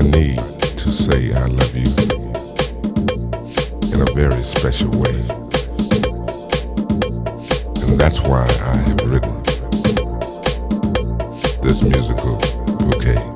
I need to say I love you in a very special way. And that's why I have written this musical bouquet.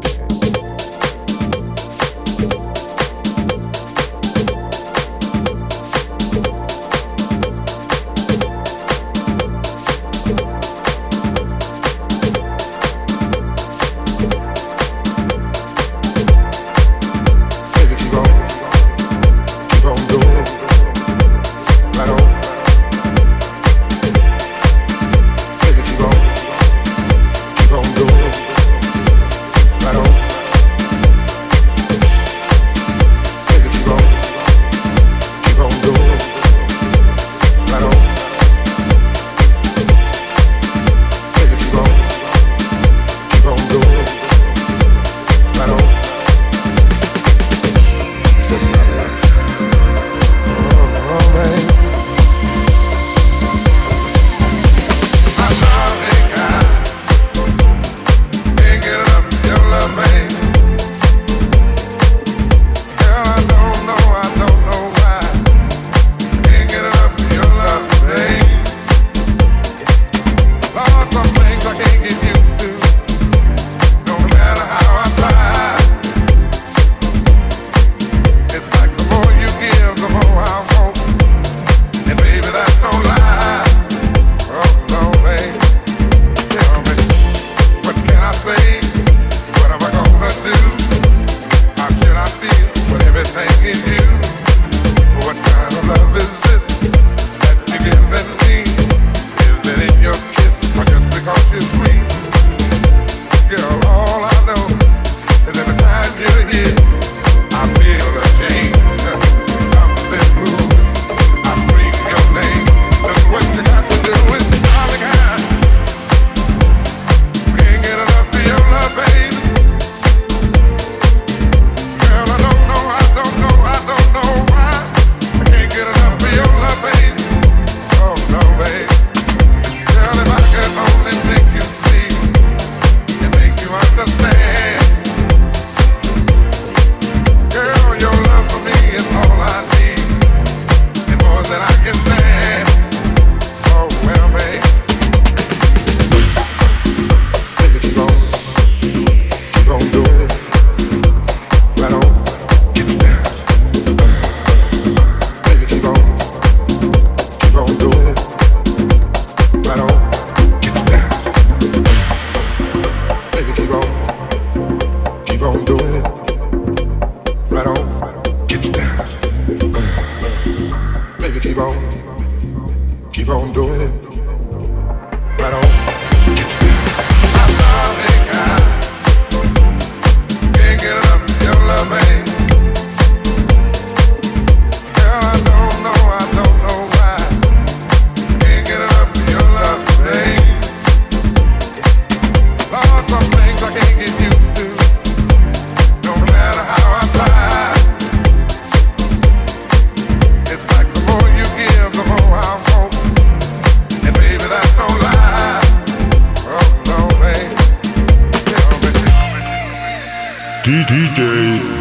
DJ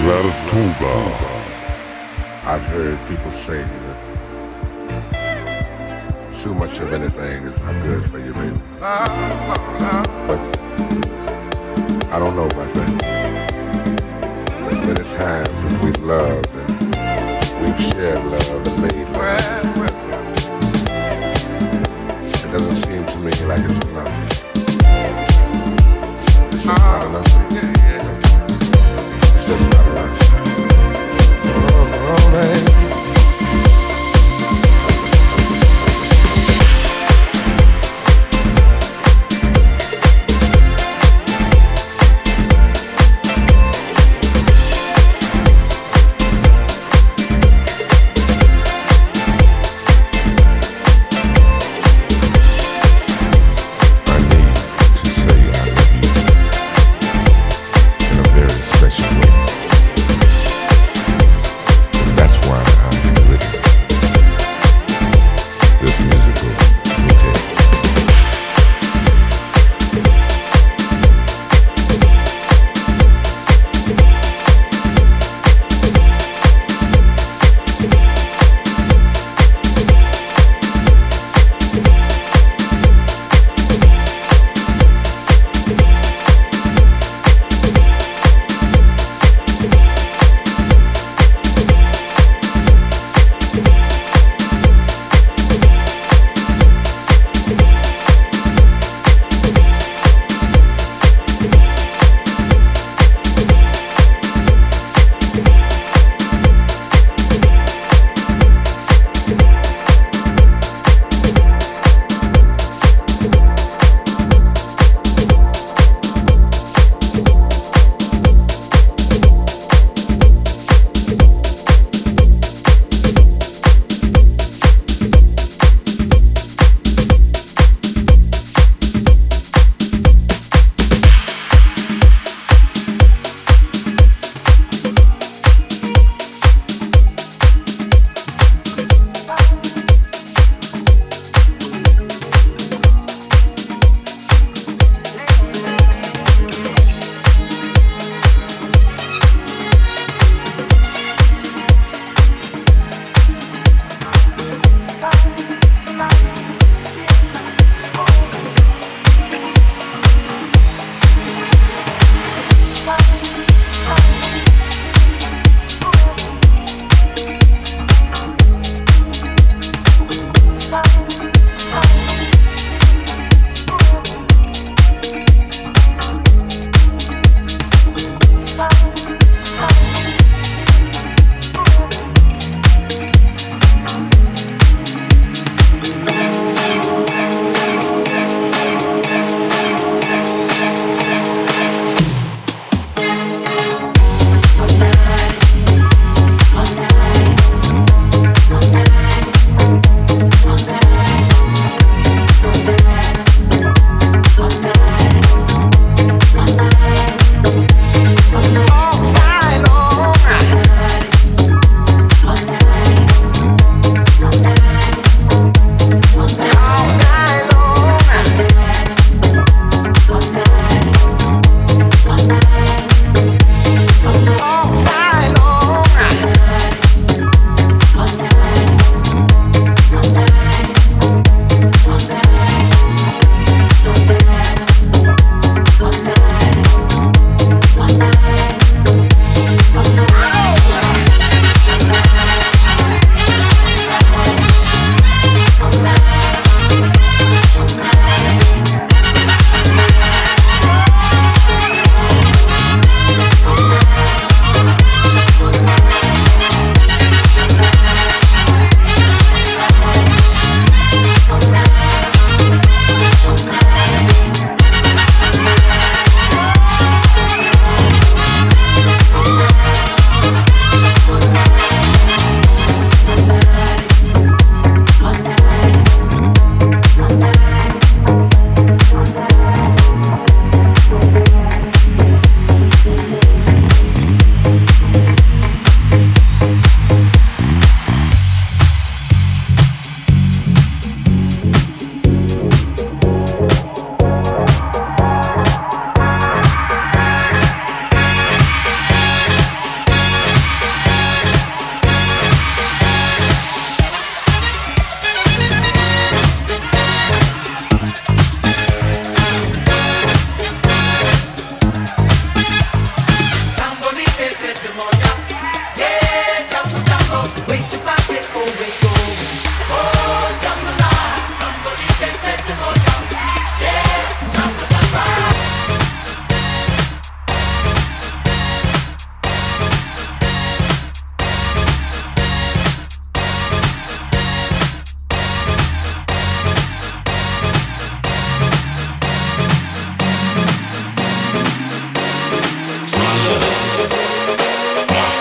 Vertuba. I've heard people say that too much of anything is not good for you, baby. But I don't know about that. There's many times that we've loved and we've shared love and made love. It doesn't seem to me like it's enough. It's just not enough. Just not enough. Oh, baby.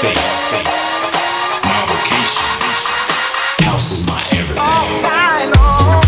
faith, my vocation, house is my everything. All night long.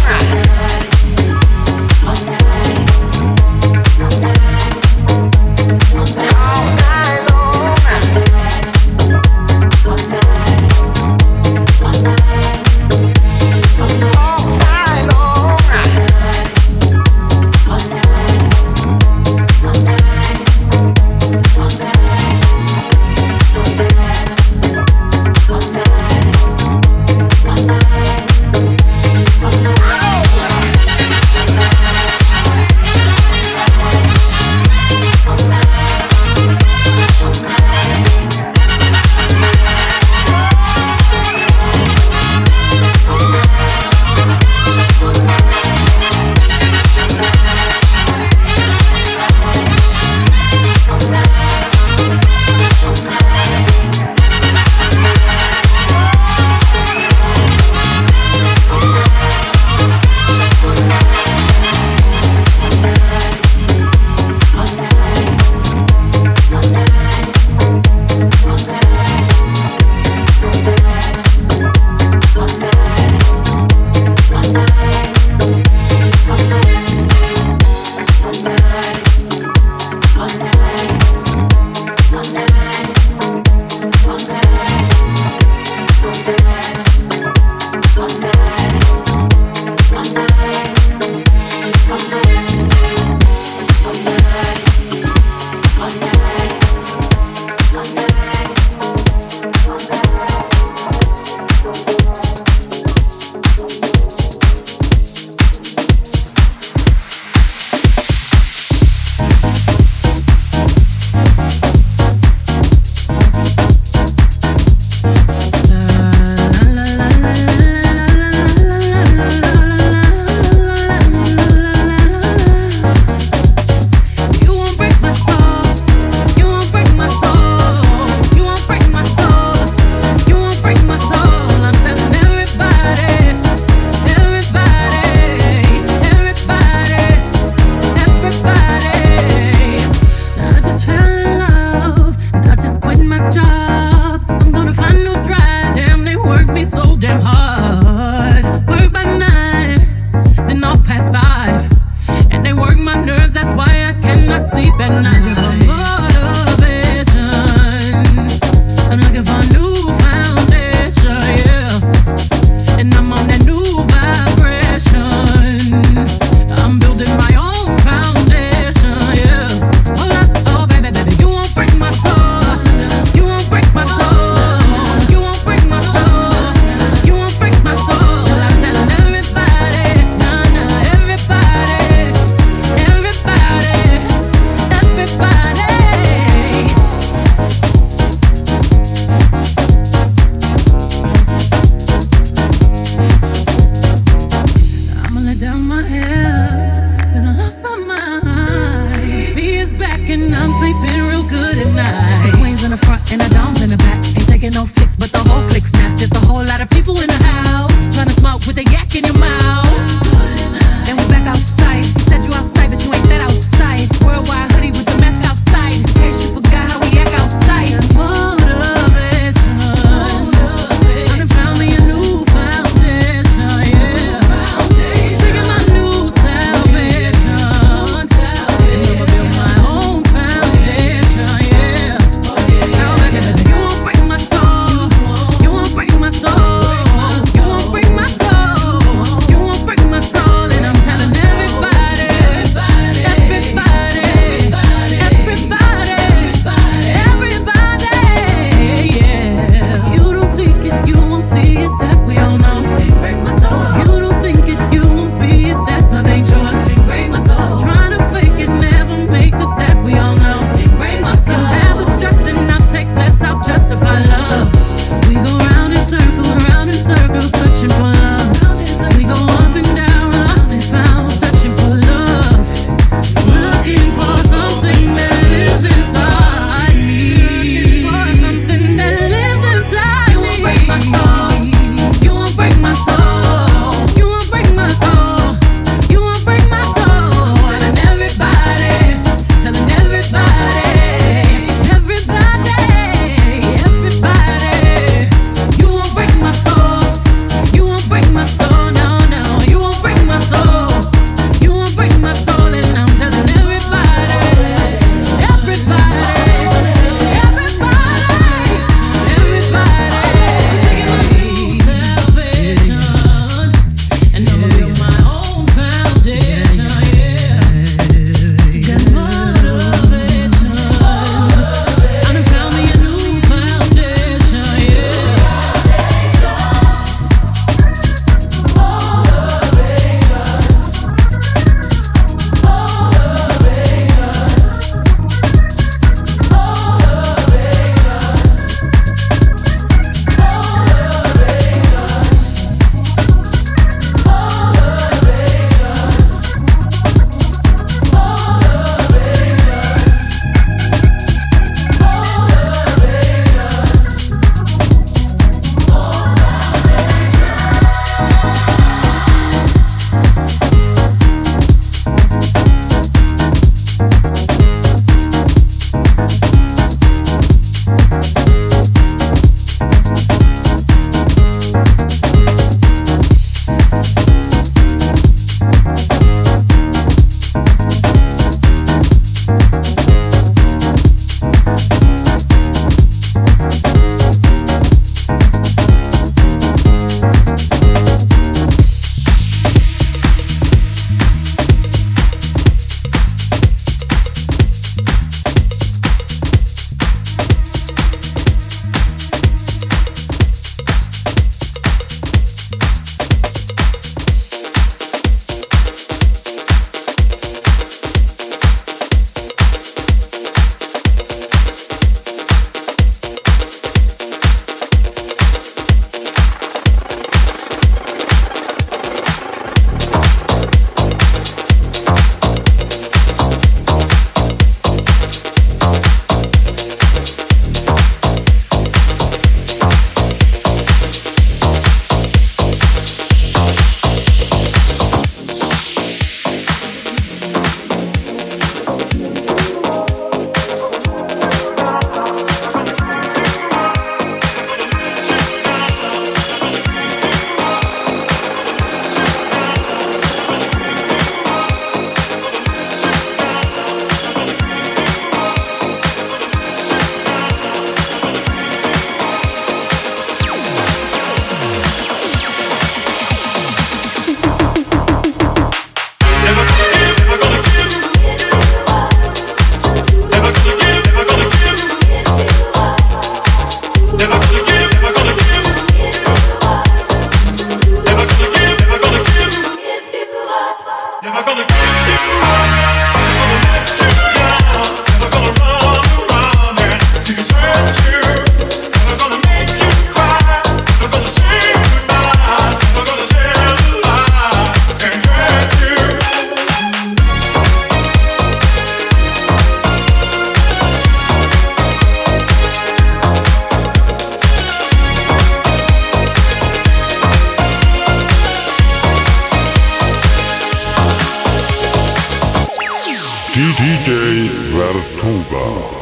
Vertuba.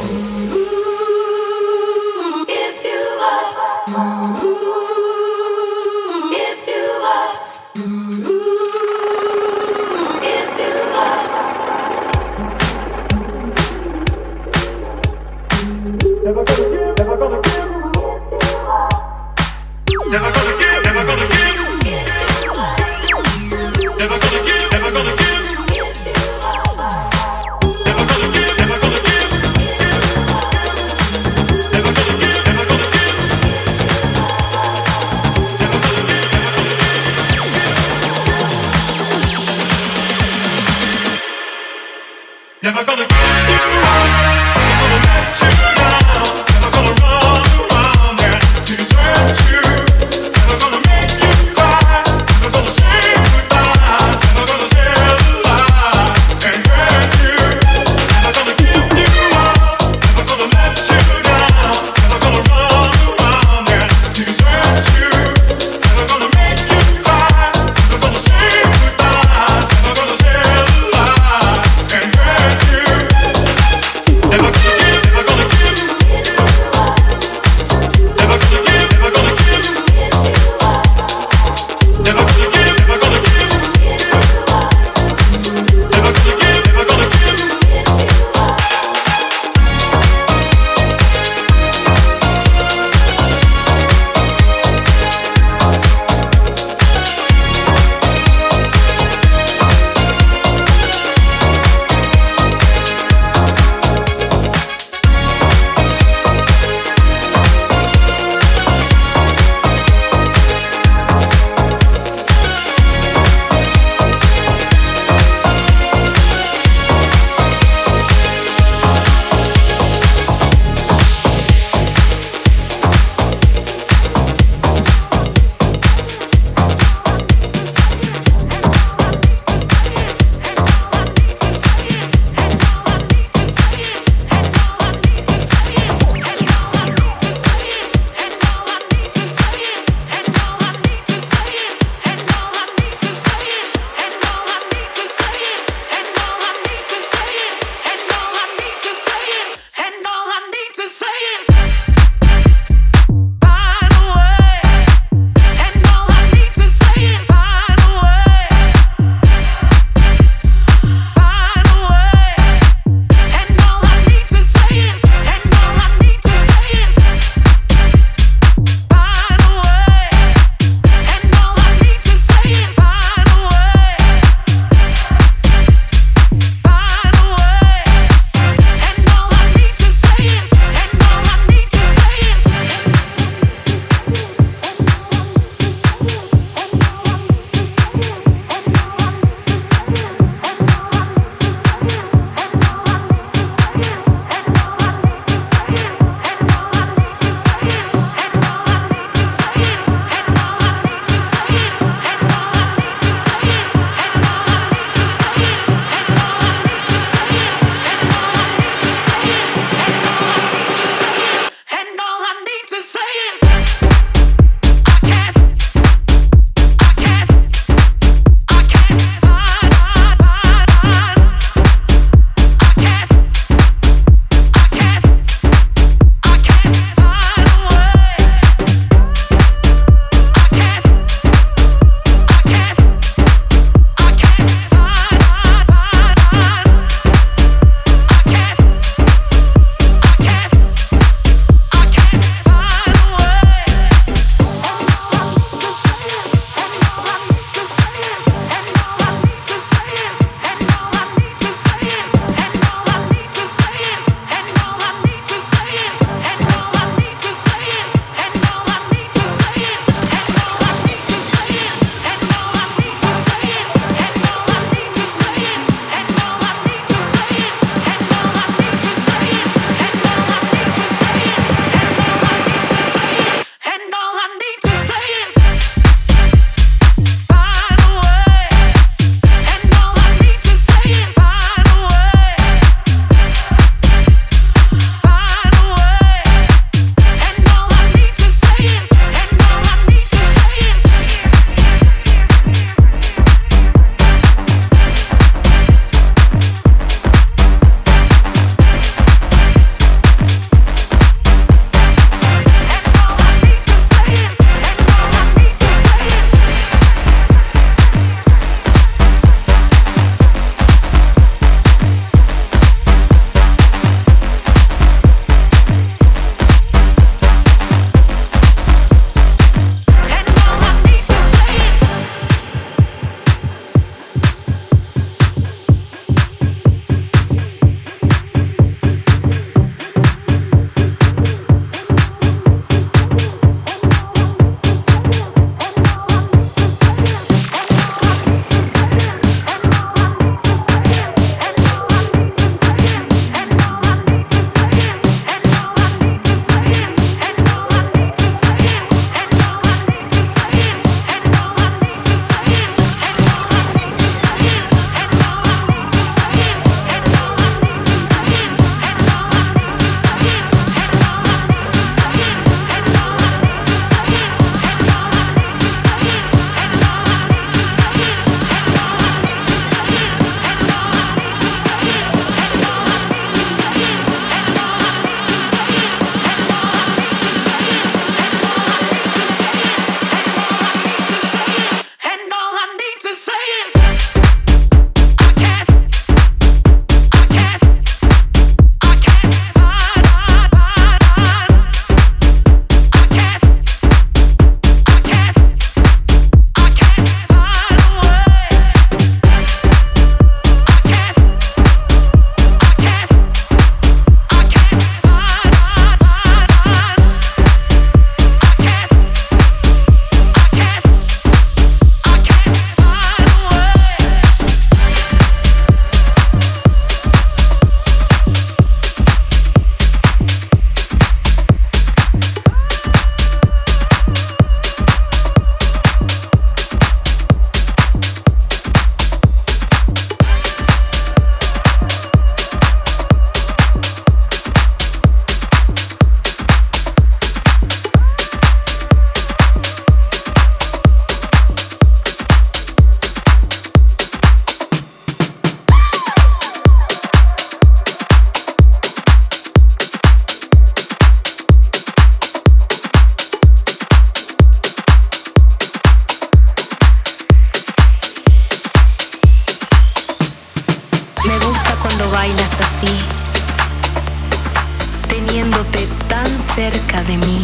cerca de mí,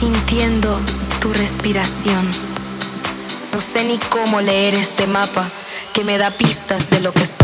sintiendo tu respiración. No sé ni cómo leer este mapa que me da pistas de lo que soy.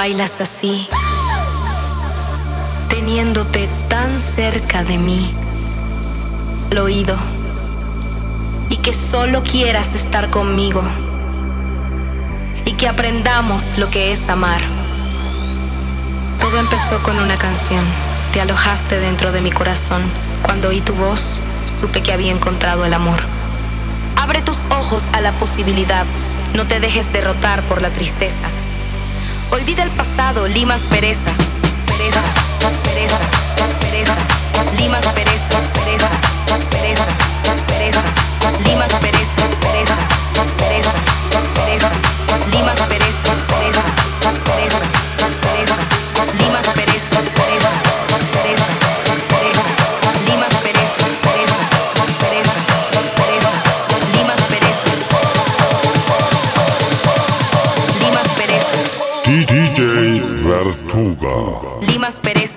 Bailas así, teniéndote tan cerca de mí, el oído, y que solo quieras estar conmigo, y que aprendamos lo que es amar. Todo empezó con una canción, te alojaste dentro de mi corazón. Cuando oí tu voz, supe que había encontrado el amor. Abre tus ojos a la posibilidad, no te dejes derrotar por la tristeza. Olvida el pasado, limas perezas, perezas, perezas, perezas, limas perezas, perezas, perezas, perezas, limas perezas, perezas, perezas, perezas, limas perezas, perezas, perezas, perezas, limas perezas, perezas, perezas, perezas, limas perezas, perezas, perezas, perezas, limas perezas, limas perezas. DJ Vertuba. Limas perezas.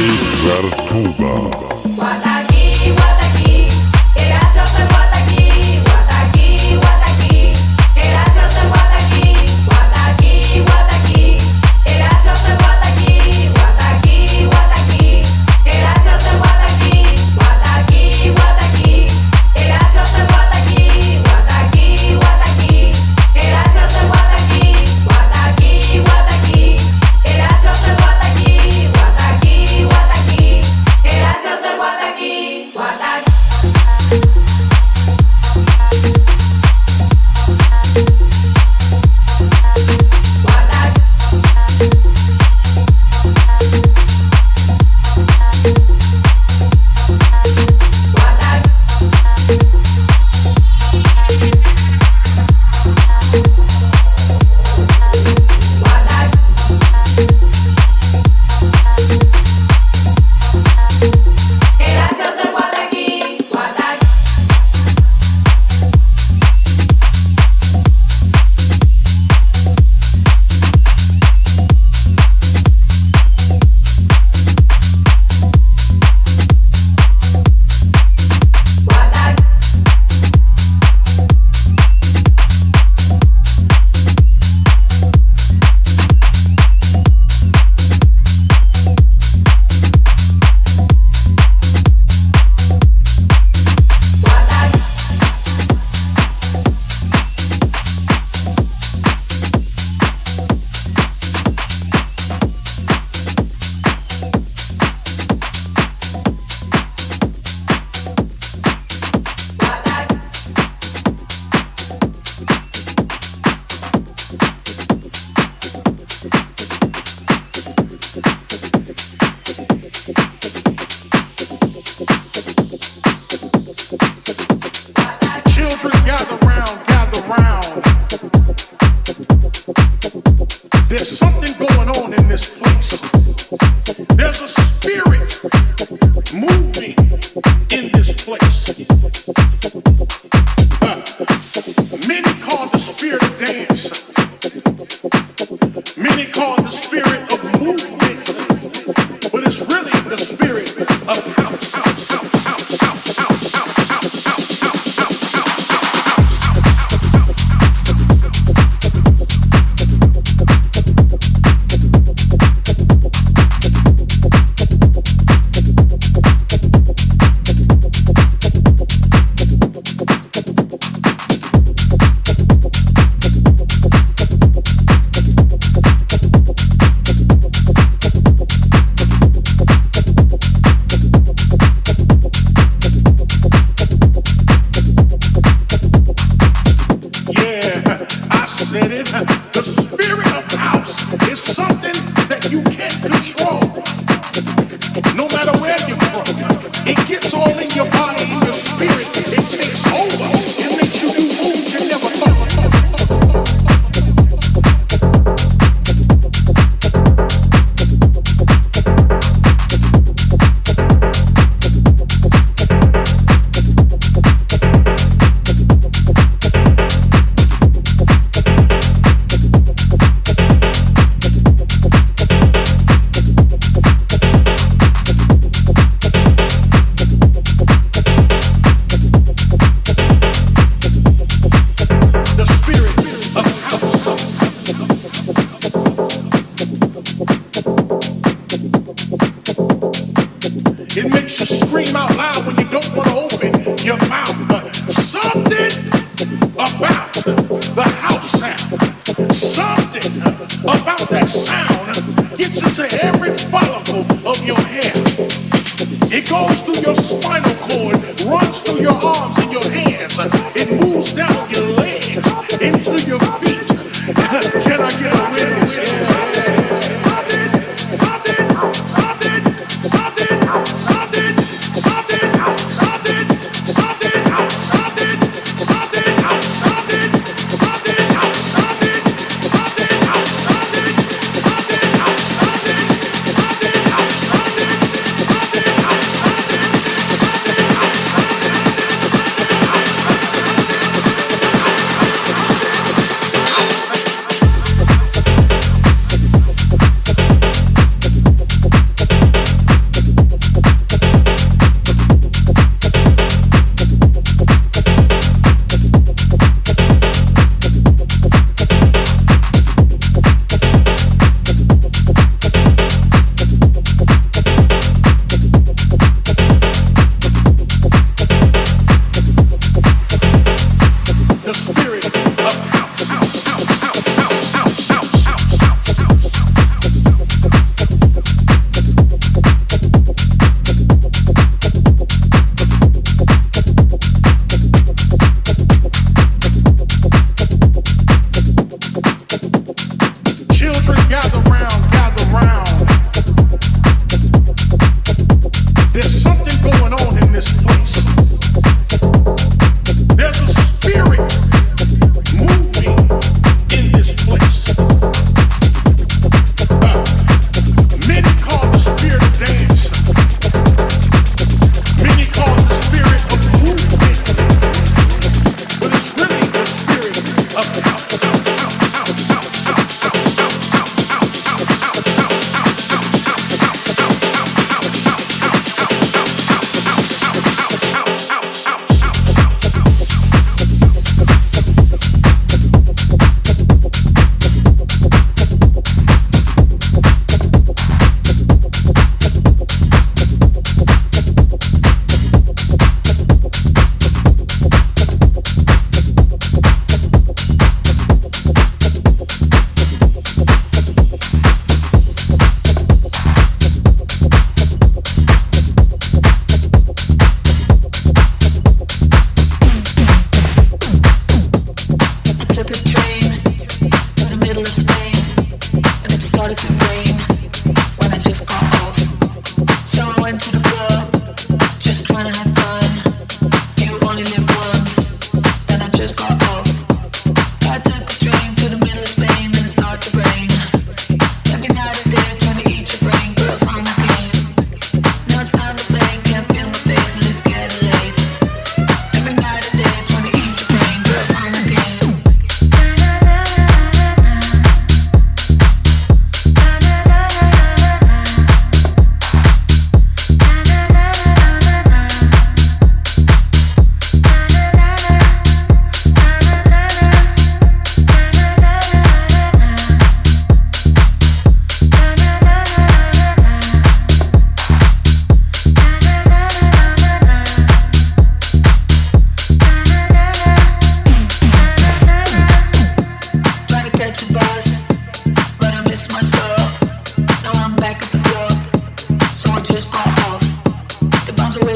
Vertuba.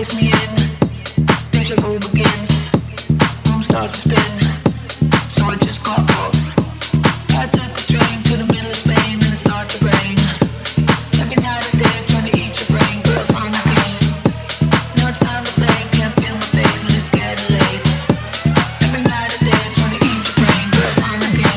weighs me in. Deja vu begins. Room starts to spin. So I just caught up. I took a train to the middle of Spain and it started to rain. Every now and then trying to eat your brain. Girls on the game. Now it's time to play. Can't feel my face and it's getting late. Every night and then trying to eat your brain. Girls on the game.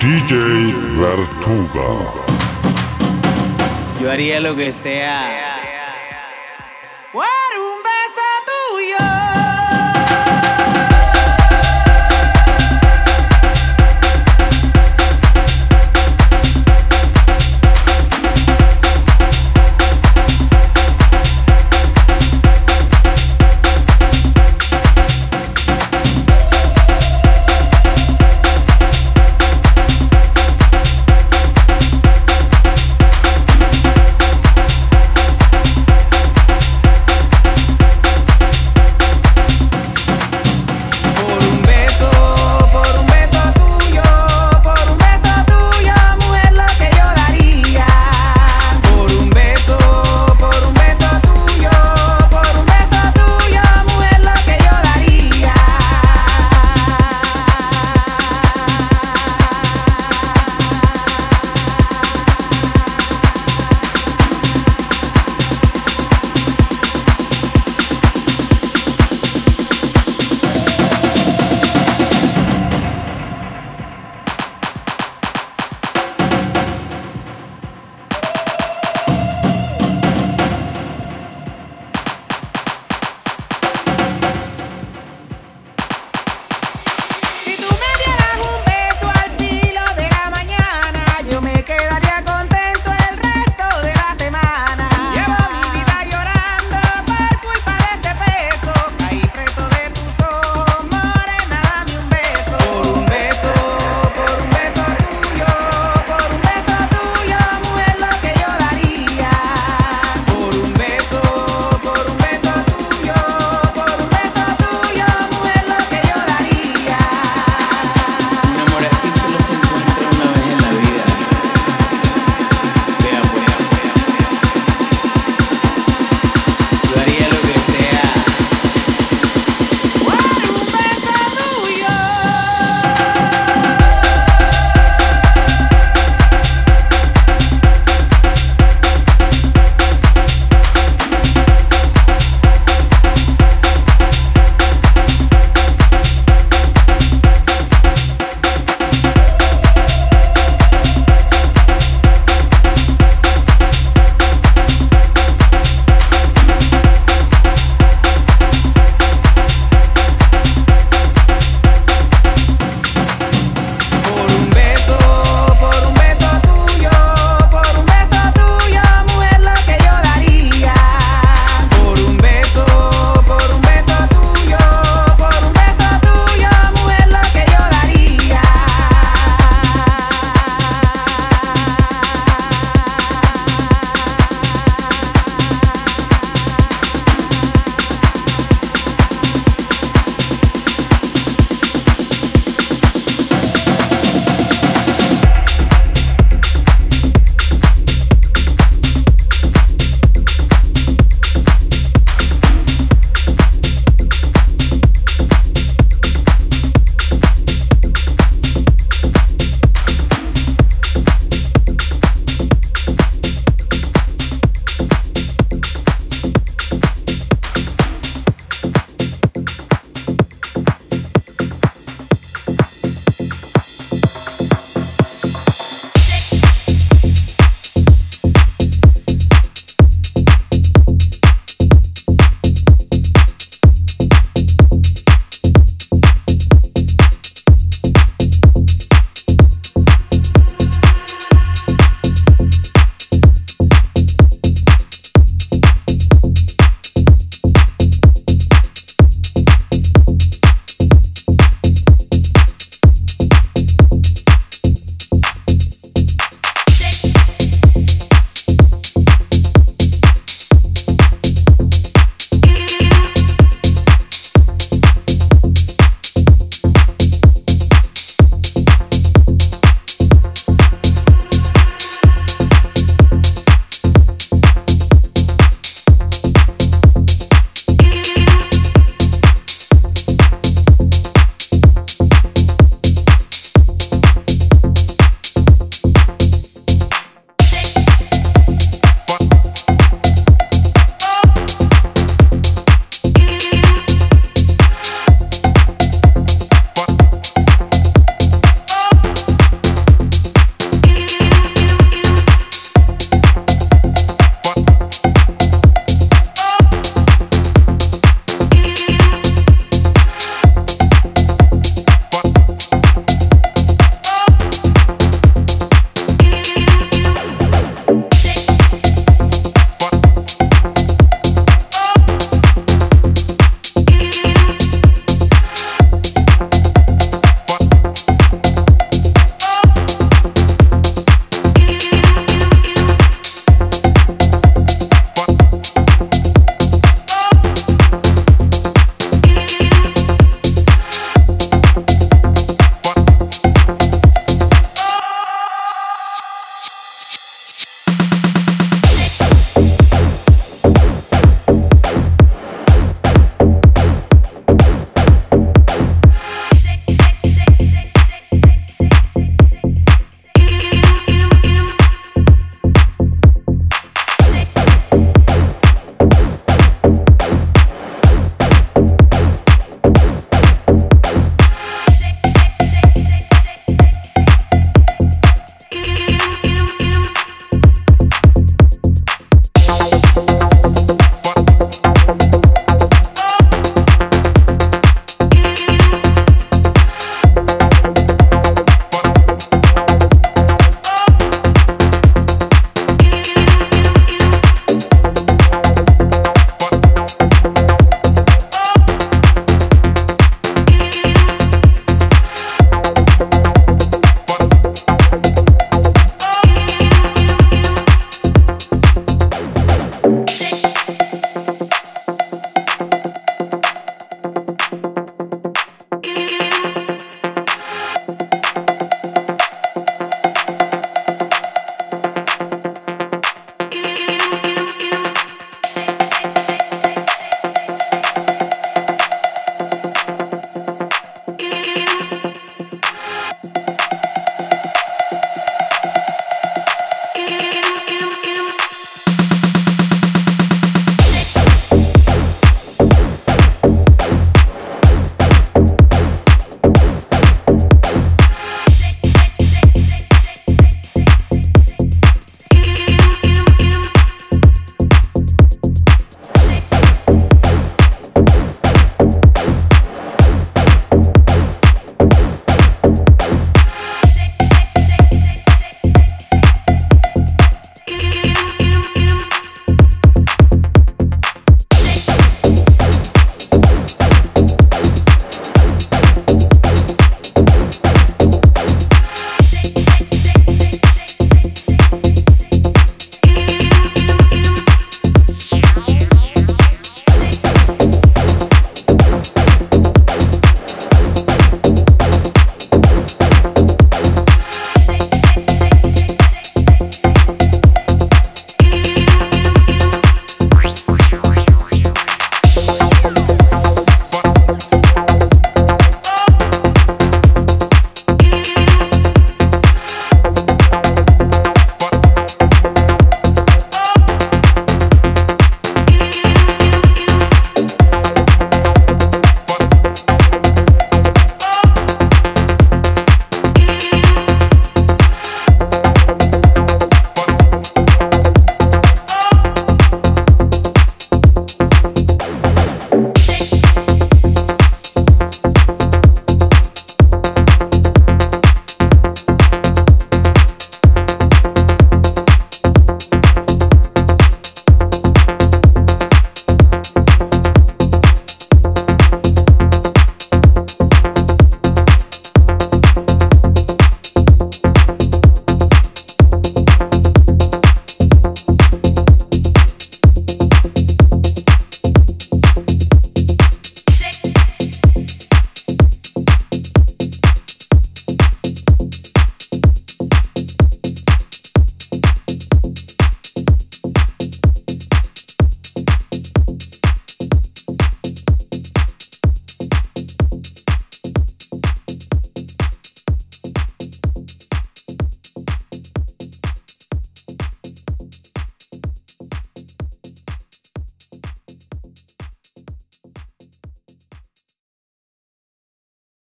DJ Vertuba. Yo haría lo que sea.